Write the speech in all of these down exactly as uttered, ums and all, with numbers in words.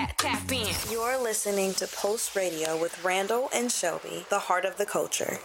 tap, tap in. You're listening to Post Radio with Randall and Shelby, the heart of the culture.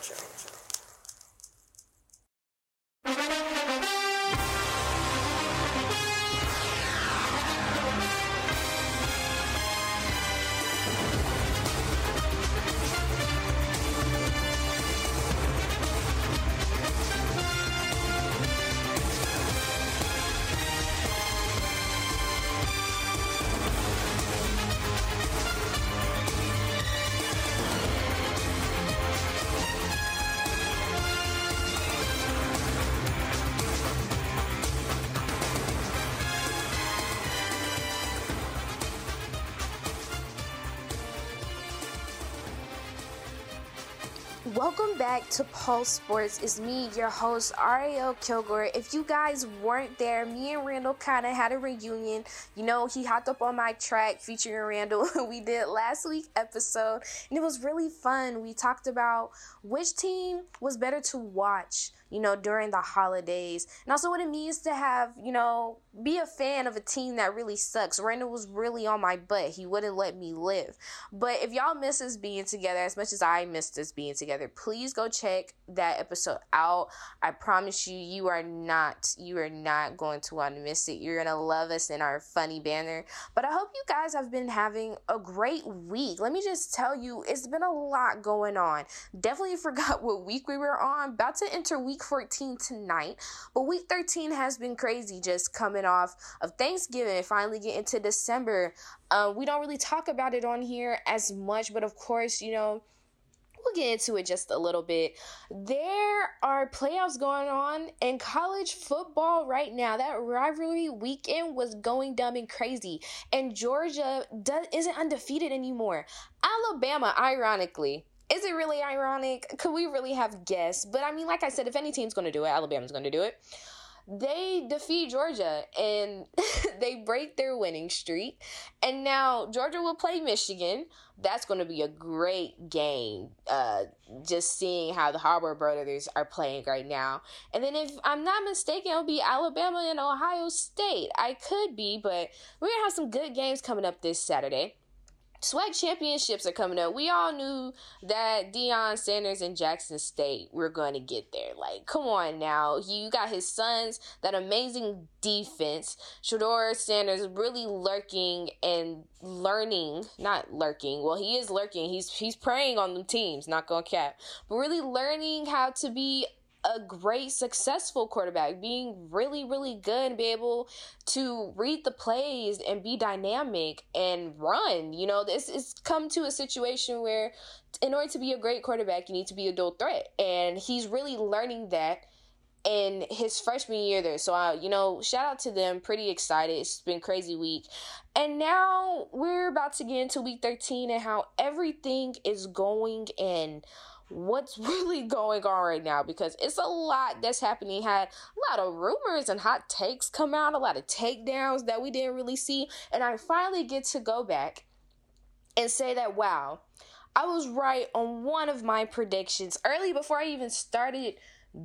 Welcome back to Pulse Sports. It's me, your host, R A L Kilgore. If you guys weren't there, me and Randall kind of had a reunion. You know, he hopped up on my track featuring Randall. We did last week's episode, and it was really fun. We talked about which team was better to watch, you know, during the holidays, and also what it means to have, you know, be a fan of a team that really sucks. Randall was really on my butt. He wouldn't let me live. But if y'all miss us being together as much as I missed us being together, please go check that episode out. I promise you, you are not, you are not going to want to miss it. You're going to love us in our funny banner. But I hope you guys have been having a great week. Let me just tell you, it's been a lot going on. Definitely forgot what week we were on. About to enter week fourteen tonight. But week thirteen has been crazy, just coming off of Thanksgiving, finally get into December. Uh, we don't really talk about it on here as much, but of course, you know, we'll get into it just a little bit. There are playoffs going on in college football right now. That rivalry weekend was going dumb and crazy, and Georgia does, isn't undefeated anymore. Alabama, ironically. Is it really ironic? Could we really have guessed? But I mean, like I said, if any team's going to do it, Alabama's going to do it. They defeat Georgia, and they break their winning streak. And now Georgia will play Michigan. That's going to be a great game, uh, just seeing how the Harbaugh brothers are playing right now. And then if I'm not mistaken, it'll be Alabama and Ohio State. I could be, but we're going to have some good games coming up this Saturday. Swag championships are coming up. We all knew that Deion Sanders and Jackson State were going to get there. Like, come on now. You got his sons, that amazing defense. Shador Sanders really lurking and learning. Not lurking. Well, he is lurking. He's he's preying on them teams, not going to cap. But really learning how to be a great, successful quarterback, being really, really good and be able to read the plays and be dynamic and run. You know, this is come to a situation where in order to be a great quarterback, you need to be a dual threat. And he's really learning that in his freshman year there. So, uh, you know, shout out to them. Pretty excited. It's been crazy week. And now we're about to get into week thirteen and how everything is going in. What's really going on right now, because it's a lot that's happening. Had a lot of rumors and hot takes come out, a lot of takedowns that we didn't really see, and I finally get to go back and say that, wow, I was right on one of my predictions early before I even started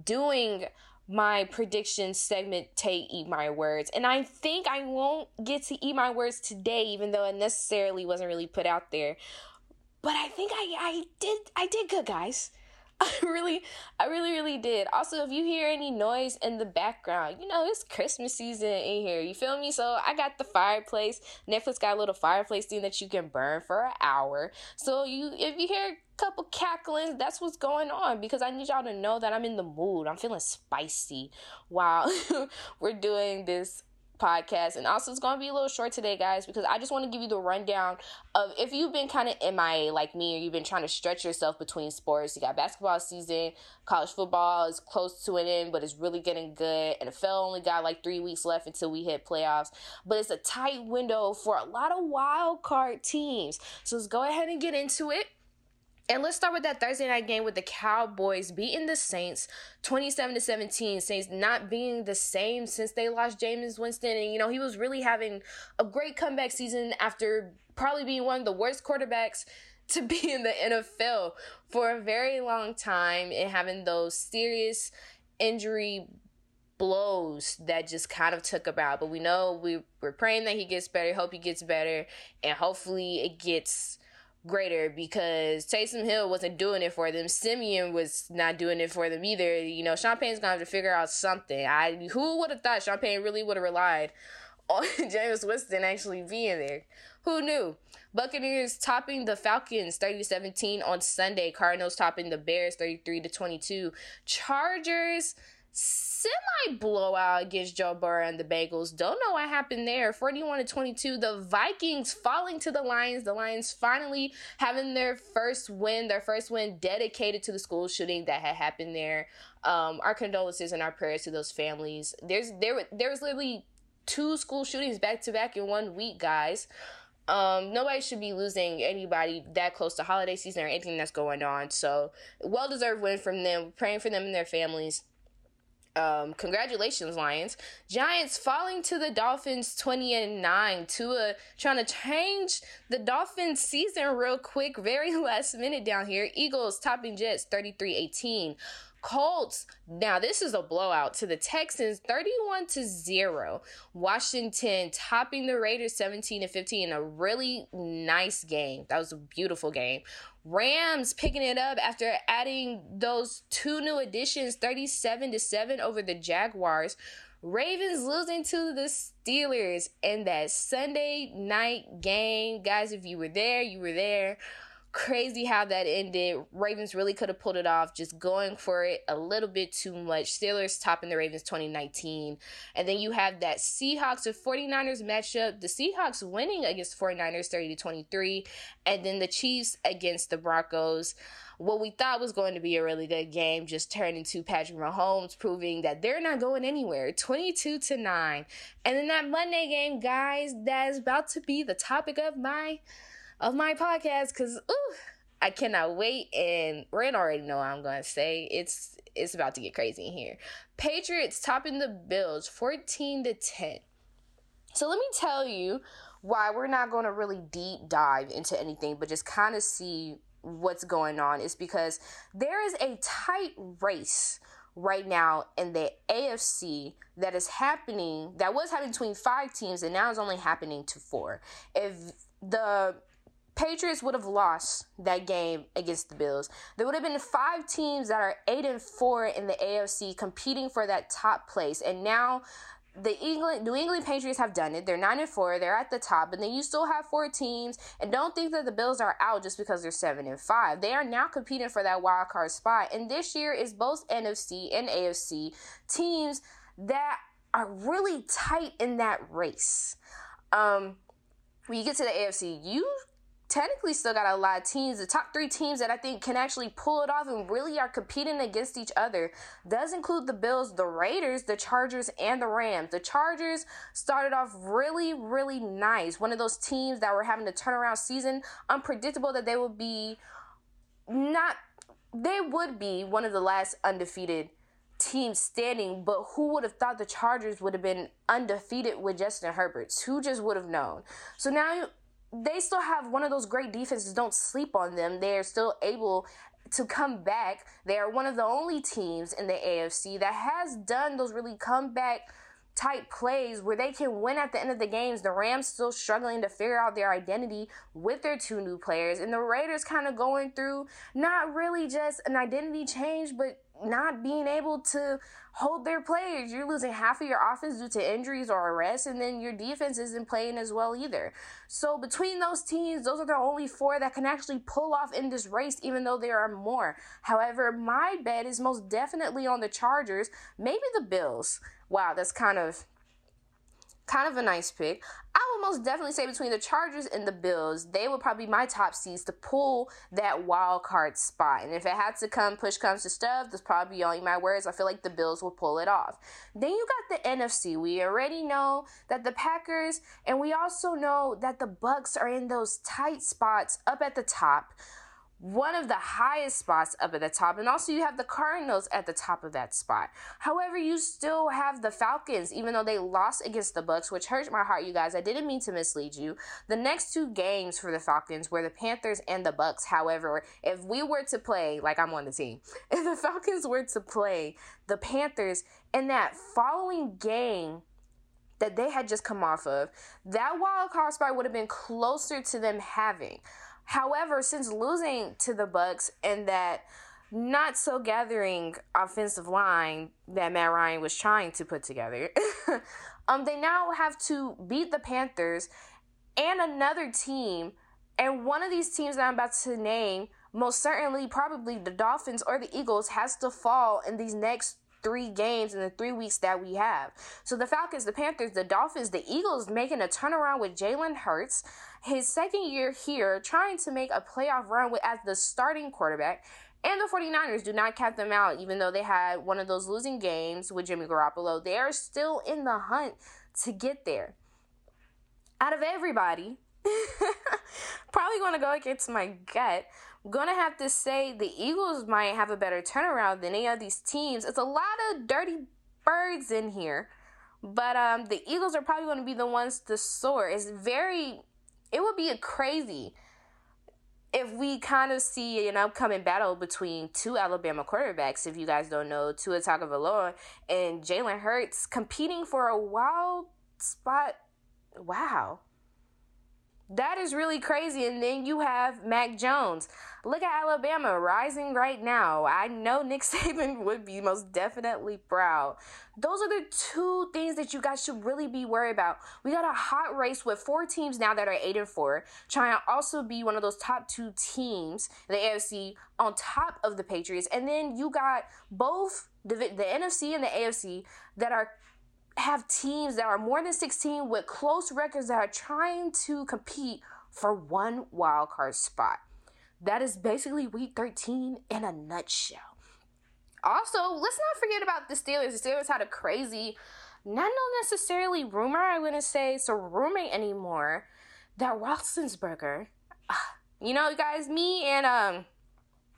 doing my prediction segment, Take Eat My Words. And I think I won't get to eat my words today, even though it necessarily wasn't really put out there. But I think I, I did I did good, guys. I really, I really, really did. Also, if you hear any noise in the background, you know, it's Christmas season in here. You feel me? So I got the fireplace. Netflix got a little fireplace thing that you can burn for an hour. So you, if you hear a couple cacklings, that's what's going on, because I need y'all to know that I'm in the mood. I'm feeling spicy while we're doing this podcast. And also, it's going to be a little short today, guys, because I just want to give you the rundown of, if you've been kind of M I A like me, or you've been trying to stretch yourself between sports, you got basketball season, college football is close to an end, but it's really getting good. N F L only got like three weeks left until we hit playoffs, but it's a tight window for a lot of wild card teams. So let's go ahead and get into it. And let's start with that Thursday night game with the Cowboys beating the Saints twenty-seven to seventeen. Saints not being the same since they lost Jameis Winston. And, you know, he was really having a great comeback season after probably being one of the worst quarterbacks to be in the N F L for a very long time and having those serious injury blows that just kind of took about. But we know we, we're praying that he gets better. Hope he gets better. And hopefully it gets greater, because Taysom Hill wasn't doing it for them. Simeon was not doing it for them either. You know, Champagne's going to have to figure out something. I Who would have thought Champagne really would have relied on Jameis Winston actually being there? Who knew? Buccaneers topping the Falcons thirty to seventeen on Sunday. Cardinals topping the Bears thirty-three to twenty-two. Chargers semi-blowout against Joe Burrow and the Bengals. Don't know what happened there. forty-one to twenty-two. The Vikings falling to the Lions. The Lions finally having their first win, their first win dedicated to the school shooting that had happened there. Um, our condolences and our prayers to those families. There's there, there was literally two school shootings back-to-back in one week, guys. Um, nobody should be losing anybody that close to holiday season or anything that's going on. So, well-deserved win from them. We're praying for them and their families. Um, congratulations, Lions. Giants falling to the Dolphins twenty and nine. Tua trying to change the Dolphins season real quick. Very last minute down here. Eagles topping Jets thirty-three eighteen. Colts, now this is a blowout to the Texans, thirty-one to zero. Washington topping the Raiders seventeen to fifteen in a really nice game. That was a beautiful game. Rams picking it up after adding those two new additions, thirty-seven to seven over the Jaguars. Ravens losing to the Steelers in that Sunday night game. Guys, if you were there, you were there. Crazy how that ended. Ravens really could have pulled it off, just going for it a little bit too much. Steelers topping the Ravens twenty nineteen. And then you have that Seahawks and forty-niners matchup. The Seahawks winning against forty-niners thirty to twenty-three. And then the Chiefs against the Broncos. What we thought was going to be a really good game just turned into Patrick Mahomes proving that they're not going anywhere, twenty-two to nine. And then that Monday game, guys, that is about to be the topic of my of my podcast, because ooh, I cannot wait, and Rand already know what I'm going to say. It's it's about to get crazy in here. Patriots topping the Bills, fourteen to ten. So let me tell you why we're not going to really deep dive into anything, but just kind of see what's going on. It's because there is a tight race right now in the A F C that is happening, that was happening between five teams, and now is only happening to four. If the Patriots would have lost that game against the Bills, there would have been five teams that are eight and four in the A F C competing for that top place. And now the England, New England Patriots have done it. They're nine and four. They're at the top. And then you still have four teams. And don't think that the Bills are out just because they're seven and five. They are now competing for that wild card spot. And this year is both N F C and A F C teams that are really tight in that race. Um, when you get to the A F C, you technically still got a lot of teams. The top three teams that I think can actually pull it off and really are competing against each other does include the Bills, the Raiders, the Chargers, and the Rams. The Chargers started off really, really nice. One of those teams that were having a turnaround season, unpredictable that they would be not, they would be one of the last undefeated team standing, but who would have thought the Chargers would have been undefeated with Justin Herbert? Who just would have known? So now you They still have one of those great defenses. Don't sleep on them. They are still able to come back. They are one of the only teams in the A F C that has done those really comeback-type plays where they can win at the end of the games. The Rams still struggling to figure out their identity with their two new players. And the Raiders kind of going through not really just an identity change, but not being able to hold their players. You're losing half of your offense due to injuries or arrests, and then your defense isn't playing as well either. So between those teams, those are the only four that can actually pull off in this race, even though there are more. However, my bet is most definitely on the Chargers, maybe the Bills. Wow, that's kind of kind of a nice pick. I would most definitely say between the Chargers and the Bills, they would probably be my top seeds to pull that wild card spot. And if it had to come, push comes to shove, that's probably only my words. I feel like the Bills will pull it off. Then you got the N F C. We already know that the Packers, and we also know that the Bucks are in those tight spots up at the top. one of the highest spots up at the top, and also you have the Cardinals at the top of that spot. However, you still have the Falcons, even though they lost against the Bucks, which hurt my heart, you guys. I didn't mean to mislead you. The next two games for the Falcons were the Panthers and the Bucks. However, if we were to play, like I'm on the team, if the Falcons were to play the Panthers in that following game that they had just come off of, that wild card spot would have been closer to them having. However, since losing to the Bucks and that not-so-gathering offensive line that Matt Ryan was trying to put together, um, they now have to beat the Panthers and another team, and one of these teams that I'm about to name, most certainly probably the Dolphins or the Eagles, has to fall in these next three games in the three weeks that we have. So the Falcons, the Panthers, the Dolphins, the Eagles making a turnaround with Jalen Hurts, his second year here, trying to make a playoff run with, as the starting quarterback, and the 49ers, do not count them out, even though they had one of those losing games with Jimmy Garoppolo. They are still in the hunt to get there. Out of everybody, probably going to go against my gut, gonna have to say the Eagles might have a better turnaround than any of these teams. It's a lot of dirty birds in here, but um, the Eagles are probably going to be the ones to soar. It's very, it would be a crazy if we kind of see an upcoming battle between two Alabama quarterbacks. If you guys don't know, Tua Tagovailoa and Jalen Hurts competing for a wild spot. Wow. That is really crazy. And then you have Mac Jones. Look at Alabama rising right now. I know Nick Saban would be most definitely proud. Those are the two things that you guys should really be worried about. We got a hot race with four teams now that are eight and four, trying to also be one of those top two teams, the A F C, on top of the Patriots. And then you got both the, the N F C and the A F C that are have teams that are more than sixteen with close records that are trying to compete for one wild card spot. That is basically week thirteen in a nutshell. Also, let's not forget about the Steelers. The Steelers had a crazy, not necessarily rumor, I wouldn't say so rumor anymore, that Roethlisberger, you know, guys, me and um,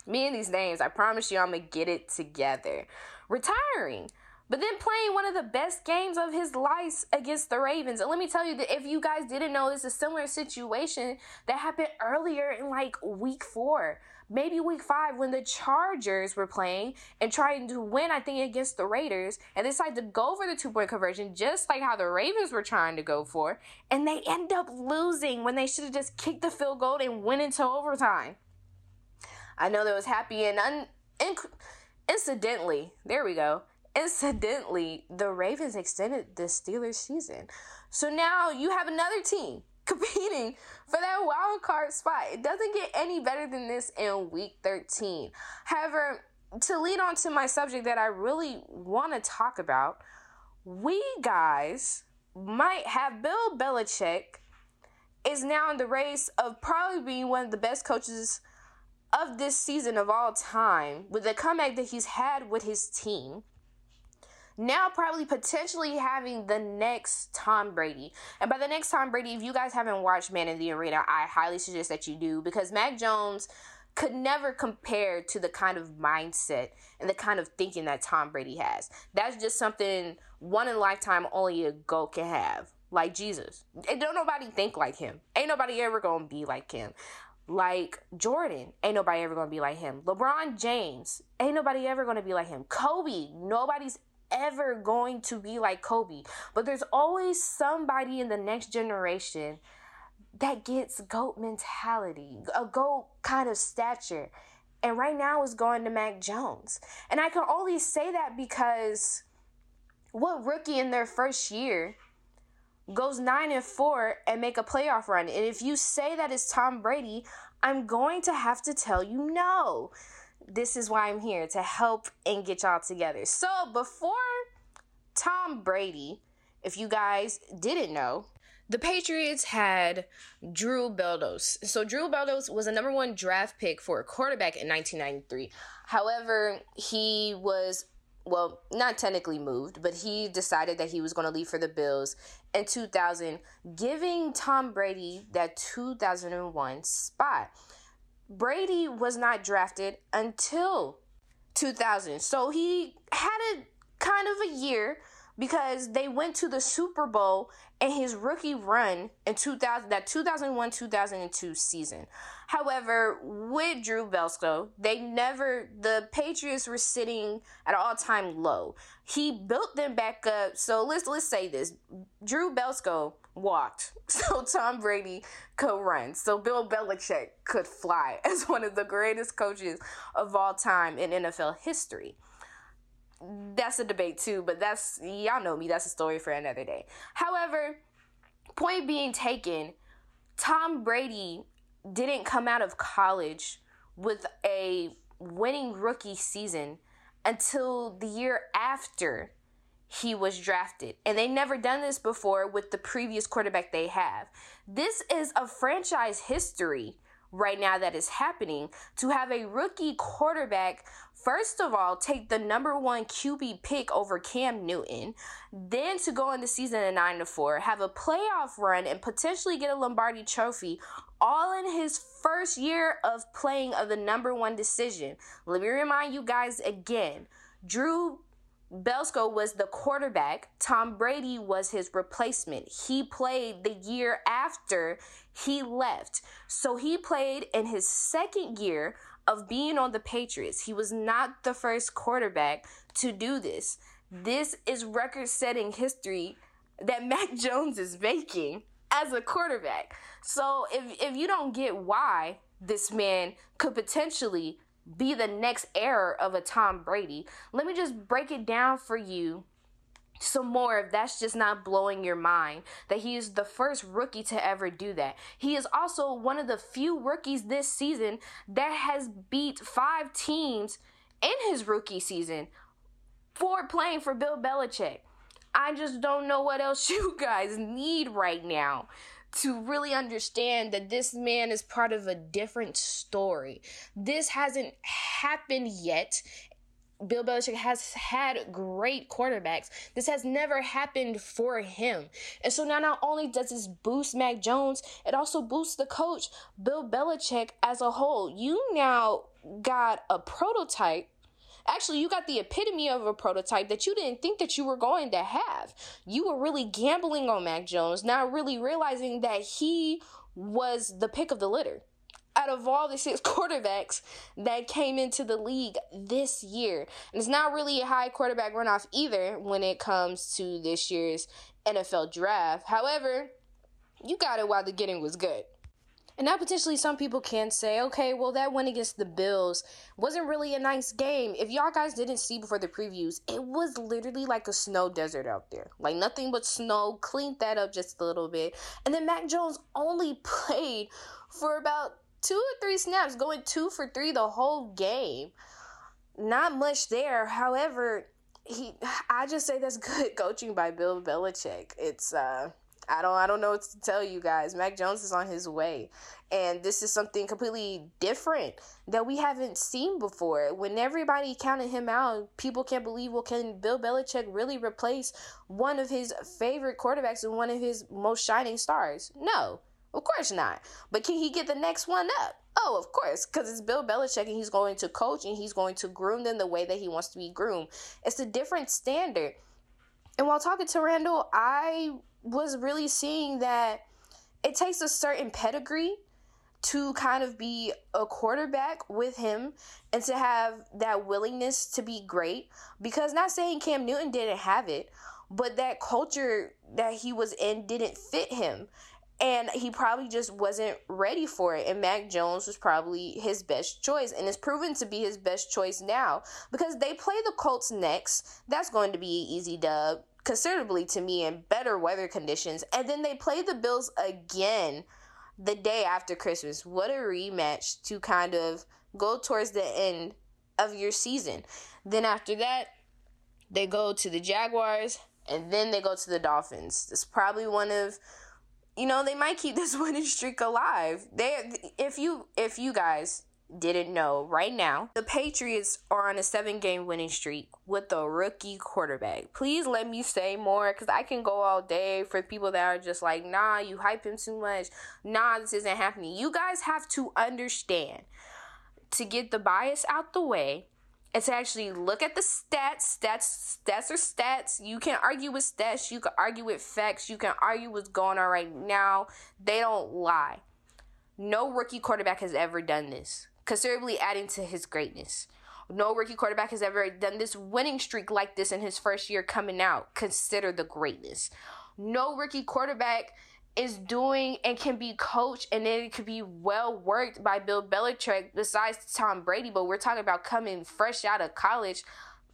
me and these names, I promise you I'm going to get it together. Retiring. But then playing one of the best games of his life against the Ravens. And let me tell you that if you guys didn't know, it's a similar situation that happened earlier in like week four, maybe week five, when the Chargers were playing and trying to win, I think, against the Raiders. And they decided to go for the two-point conversion, just like how the Ravens were trying to go for. And they end up losing when they should have just kicked the field goal and went into overtime. I know that was happy and un- inc- incidentally, there we go. Incidentally, the Ravens extended the Steelers season. So now you have another team competing for that wild card spot. It doesn't get any better than this in week thirteen. However, to lead on to my subject that I really want to talk about, we guys might have Bill Belichick is now in the race of probably being one of the best coaches of this season of all time, with the comeback that he's had with his team. Now probably potentially having the next Tom Brady. And by the next Tom Brady, if you guys haven't watched Man in the Arena, I highly suggest that you do, because Mac Jones could never compare to the kind of mindset and the kind of thinking that Tom Brady has. That's just something one in a lifetime only a goat can have. Like Jesus. And don't nobody think like him. Ain't nobody ever gonna be like him. Like Jordan, ain't nobody ever gonna be like him. LeBron James, ain't nobody ever gonna be like him. Kobe, nobody's ever going to be like Kobe, but there's always somebody in the next generation that gets GOAT mentality, a GOAT kind of stature, and right now it's going to Mac Jones. And I can only say that because what rookie in their first year goes nine and four and make a playoff run? And if you say that it's Tom Brady, I'm going to have to tell you no. This is why I'm here, to help and get y'all together. So before Tom Brady, if you guys didn't know, the Patriots had Drew Bledsoe. So Drew Bledsoe was a number one draft pick for a quarterback in nineteen ninety-three. However, he was, well, not technically moved, but he decided that he was going to leave for the Bills in two thousand, giving Tom Brady that two thousand one spot. Brady was not drafted until two thousand. So he had a kind of a year because they went to the Super Bowl in his rookie run in two thousand, that two thousand one two thousand two season. However, with Drew Bledsoe, they never, the Patriots were sitting at an all-time low. He built them back up. So let's let's say this. Drew Bledsoe walked so Tom Brady could run, so Bill Belichick could fly as one of the greatest coaches of all time in N F L history. That's a debate too, but that's, y'all know me, that's a story for another day. However, point being taken, Tom Brady didn't come out of college with a winning rookie season until the year after he was drafted. And they never done this before with the previous quarterback they have. This is a franchise history right now that is happening, to have a rookie quarterback, first of all, take the number one Q B pick over Cam Newton, then to go into season at nine to four, have a playoff run, and potentially get a Lombardi trophy, all in his first year of playing of the number one decision. Let me remind you guys again, Drew Bledsoe was the quarterback. Tom Brady was his replacement. He played the year after he left. So he played in his second year of being on the Patriots. He was not the first quarterback to do this. This is record-setting history that Mac Jones is making as a quarterback. So if, if you don't get why this man could potentially be the next heir of a Tom Brady, let me just break it down for you some more if that's just not blowing your mind, that he is the first rookie to ever do that. He is also one of the few rookies this season that has beat five teams in his rookie season for playing for Bill Belichick. I just don't know what else you guys need right now to really understand that this man is part of a different story. This hasn't happened yet. Bill Belichick has had great quarterbacks. This has never happened for him. And so now not only does this boost Mac Jones, it also boosts the coach, Bill Belichick, as a whole. You now got a prototype. Actually, you got the epitome of a prototype that you didn't think that you were going to have. You were really gambling on Mac Jones, not really realizing that he was the pick of the litter. Out of all the six quarterbacks that came into the league this year, and it's not really a high quarterback runoff either when it comes to this year's N F L draft. However, you got it while the getting was good. And now potentially some people can say, okay, well, that win against the Bills wasn't really a nice game. If y'all guys didn't see before the previews, it was literally like a snow desert out there. Like nothing but snow. Cleaned that up just a little bit. And then Mac Jones only played for about two or three snaps, going two for three the whole game. Not much there. However, he, I just say that's good coaching by Bill Belichick. It's, uh... I don't I don't know what to tell you guys. Mac Jones is on his way. And this is something completely different that we haven't seen before. When everybody counted him out, people can't believe, well, can Bill Belichick really replace one of his favorite quarterbacks and one of his most shining stars? No, of course not. But can he get the next one up? Oh, of course, because it's Bill Belichick and he's going to coach and he's going to groom them the way that he wants to be groomed. It's a different standard. And while talking to Randall, I was really seeing that it takes a certain pedigree to kind of be a quarterback with him and to have that willingness to be great, because not saying Cam Newton didn't have it, but that culture that he was in didn't fit him. And he probably just wasn't ready for it. And Mac Jones was probably his best choice. And it's proven to be his best choice now because they play the Colts next. That's going to be an easy dub, considerably to me, in better weather conditions. And then they play the Bills again the day after Christmas. What a rematch to kind of go towards the end of your season. Then after that, they go to the Jaguars and then they go to the Dolphins. It's probably one of... You know, they might keep this winning streak alive. They, if you, if you guys didn't know, right now, the Patriots are on a seven-game winning streak with a rookie quarterback. Please let me say more, because I can go all day for people that are just like, nah, you hype him too much. Nah, this isn't happening. You guys have to understand, to get the bias out the way, and to actually look at the stats. Stats, stats are stats. You can argue with stats. You can argue with facts. You can argue what's going on right now. They don't lie. No rookie quarterback has ever done this, considerably adding to his greatness. No rookie quarterback has ever done this winning streak like this in his first year coming out. Consider the greatness. No rookie quarterback is doing and can be coached, and it could be well worked by Bill Belichick besides Tom Brady, but we're talking about coming fresh out of college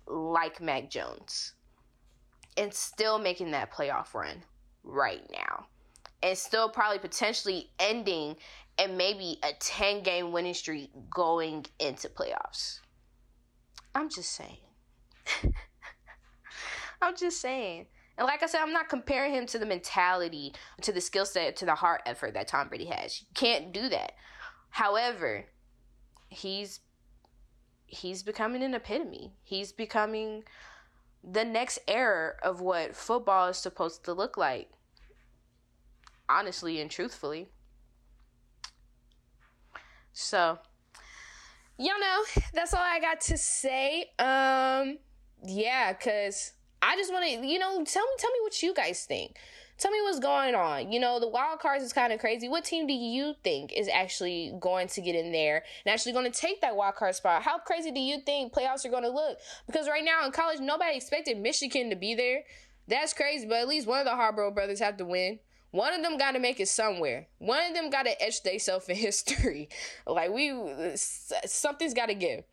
like Mac Jones and still making that playoff run right now and still probably potentially ending and maybe a ten-game winning streak going into playoffs. I'm just saying. I'm just saying. And like I said, I'm not comparing him to the mentality, to the skill set, to the hard effort that Tom Brady has. You can't do that. However, he's he's becoming an epitome. He's becoming the next era of what football is supposed to look like, honestly and truthfully. So, y'all know, that's all I got to say. Um, yeah, because I just want to, you know, tell me, tell me what you guys think. Tell me what's going on. You know, the wild cards is kind of crazy. What team do you think is actually going to get in there and actually going to take that wild card spot? How crazy do you think playoffs are going to look? Because right now in college, nobody expected Michigan to be there. That's crazy, but at least one of the Harbaugh brothers have to win. One of them got to make it somewhere. One of them got to etch themselves in history. Like, we, something's got to give.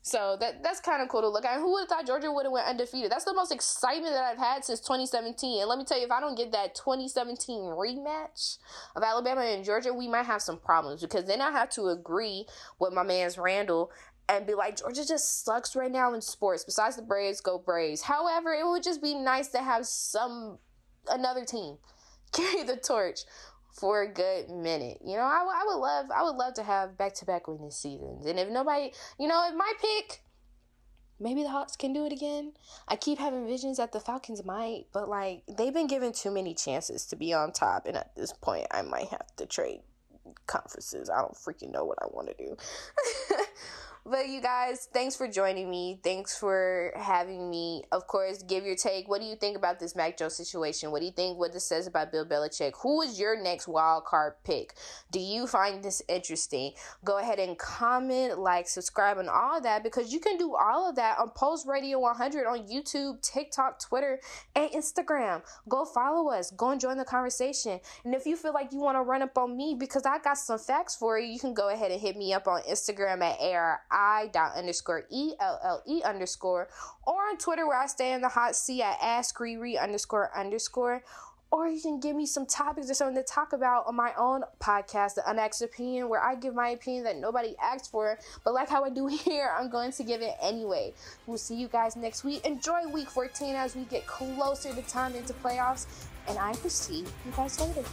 So that that's kind of cool to look at. Who would have thought Georgia would have went undefeated? That's the most excitement that I've had since twenty seventeen. And let me tell you, if I don't get that twenty seventeen rematch of Alabama and Georgia, we might have some problems, because then I have to agree with my man's Randall and be like, Georgia just sucks right now in sports. Besides the Braves, go Braves. However, it would just be nice to have some another team carry the torch for a good minute. You know, I, w- I would love, I would love to have back-to-back winning seasons. And if nobody, you know, if my pick, maybe the Hawks can do it again. I keep having visions that the Falcons might, but like, they've been given too many chances to be on top. And at this point, I might have to trade conferences. I don't freaking know what I want to do. But you guys, thanks for joining me. Thanks for having me. Of course, give your take. What do you think about this Mac Jones situation? What do you think what this says about Bill Belichick? Who is your next wild card pick? Do you find this interesting? Go ahead and comment, like, subscribe, and all that, because you can do all of that on Post Radio one hundred on YouTube, TikTok, Twitter, and Instagram. Go follow us. Go and join the conversation. And if you feel like you want to run up on me because I got some facts for you, you can go ahead and hit me up on Instagram at A R I I dot underscore E L L E underscore, or on Twitter where I stay in the hot seat at ask Riri underscore underscore, or you can give me some topics or something to talk about on my own podcast, The Unasked Opinion, where I give my opinion that nobody asked for, but like how I do here, I'm going to give it anyway. We'll see you guys next week. Enjoy week fourteen as we get closer to time into playoffs, and I will see you guys later.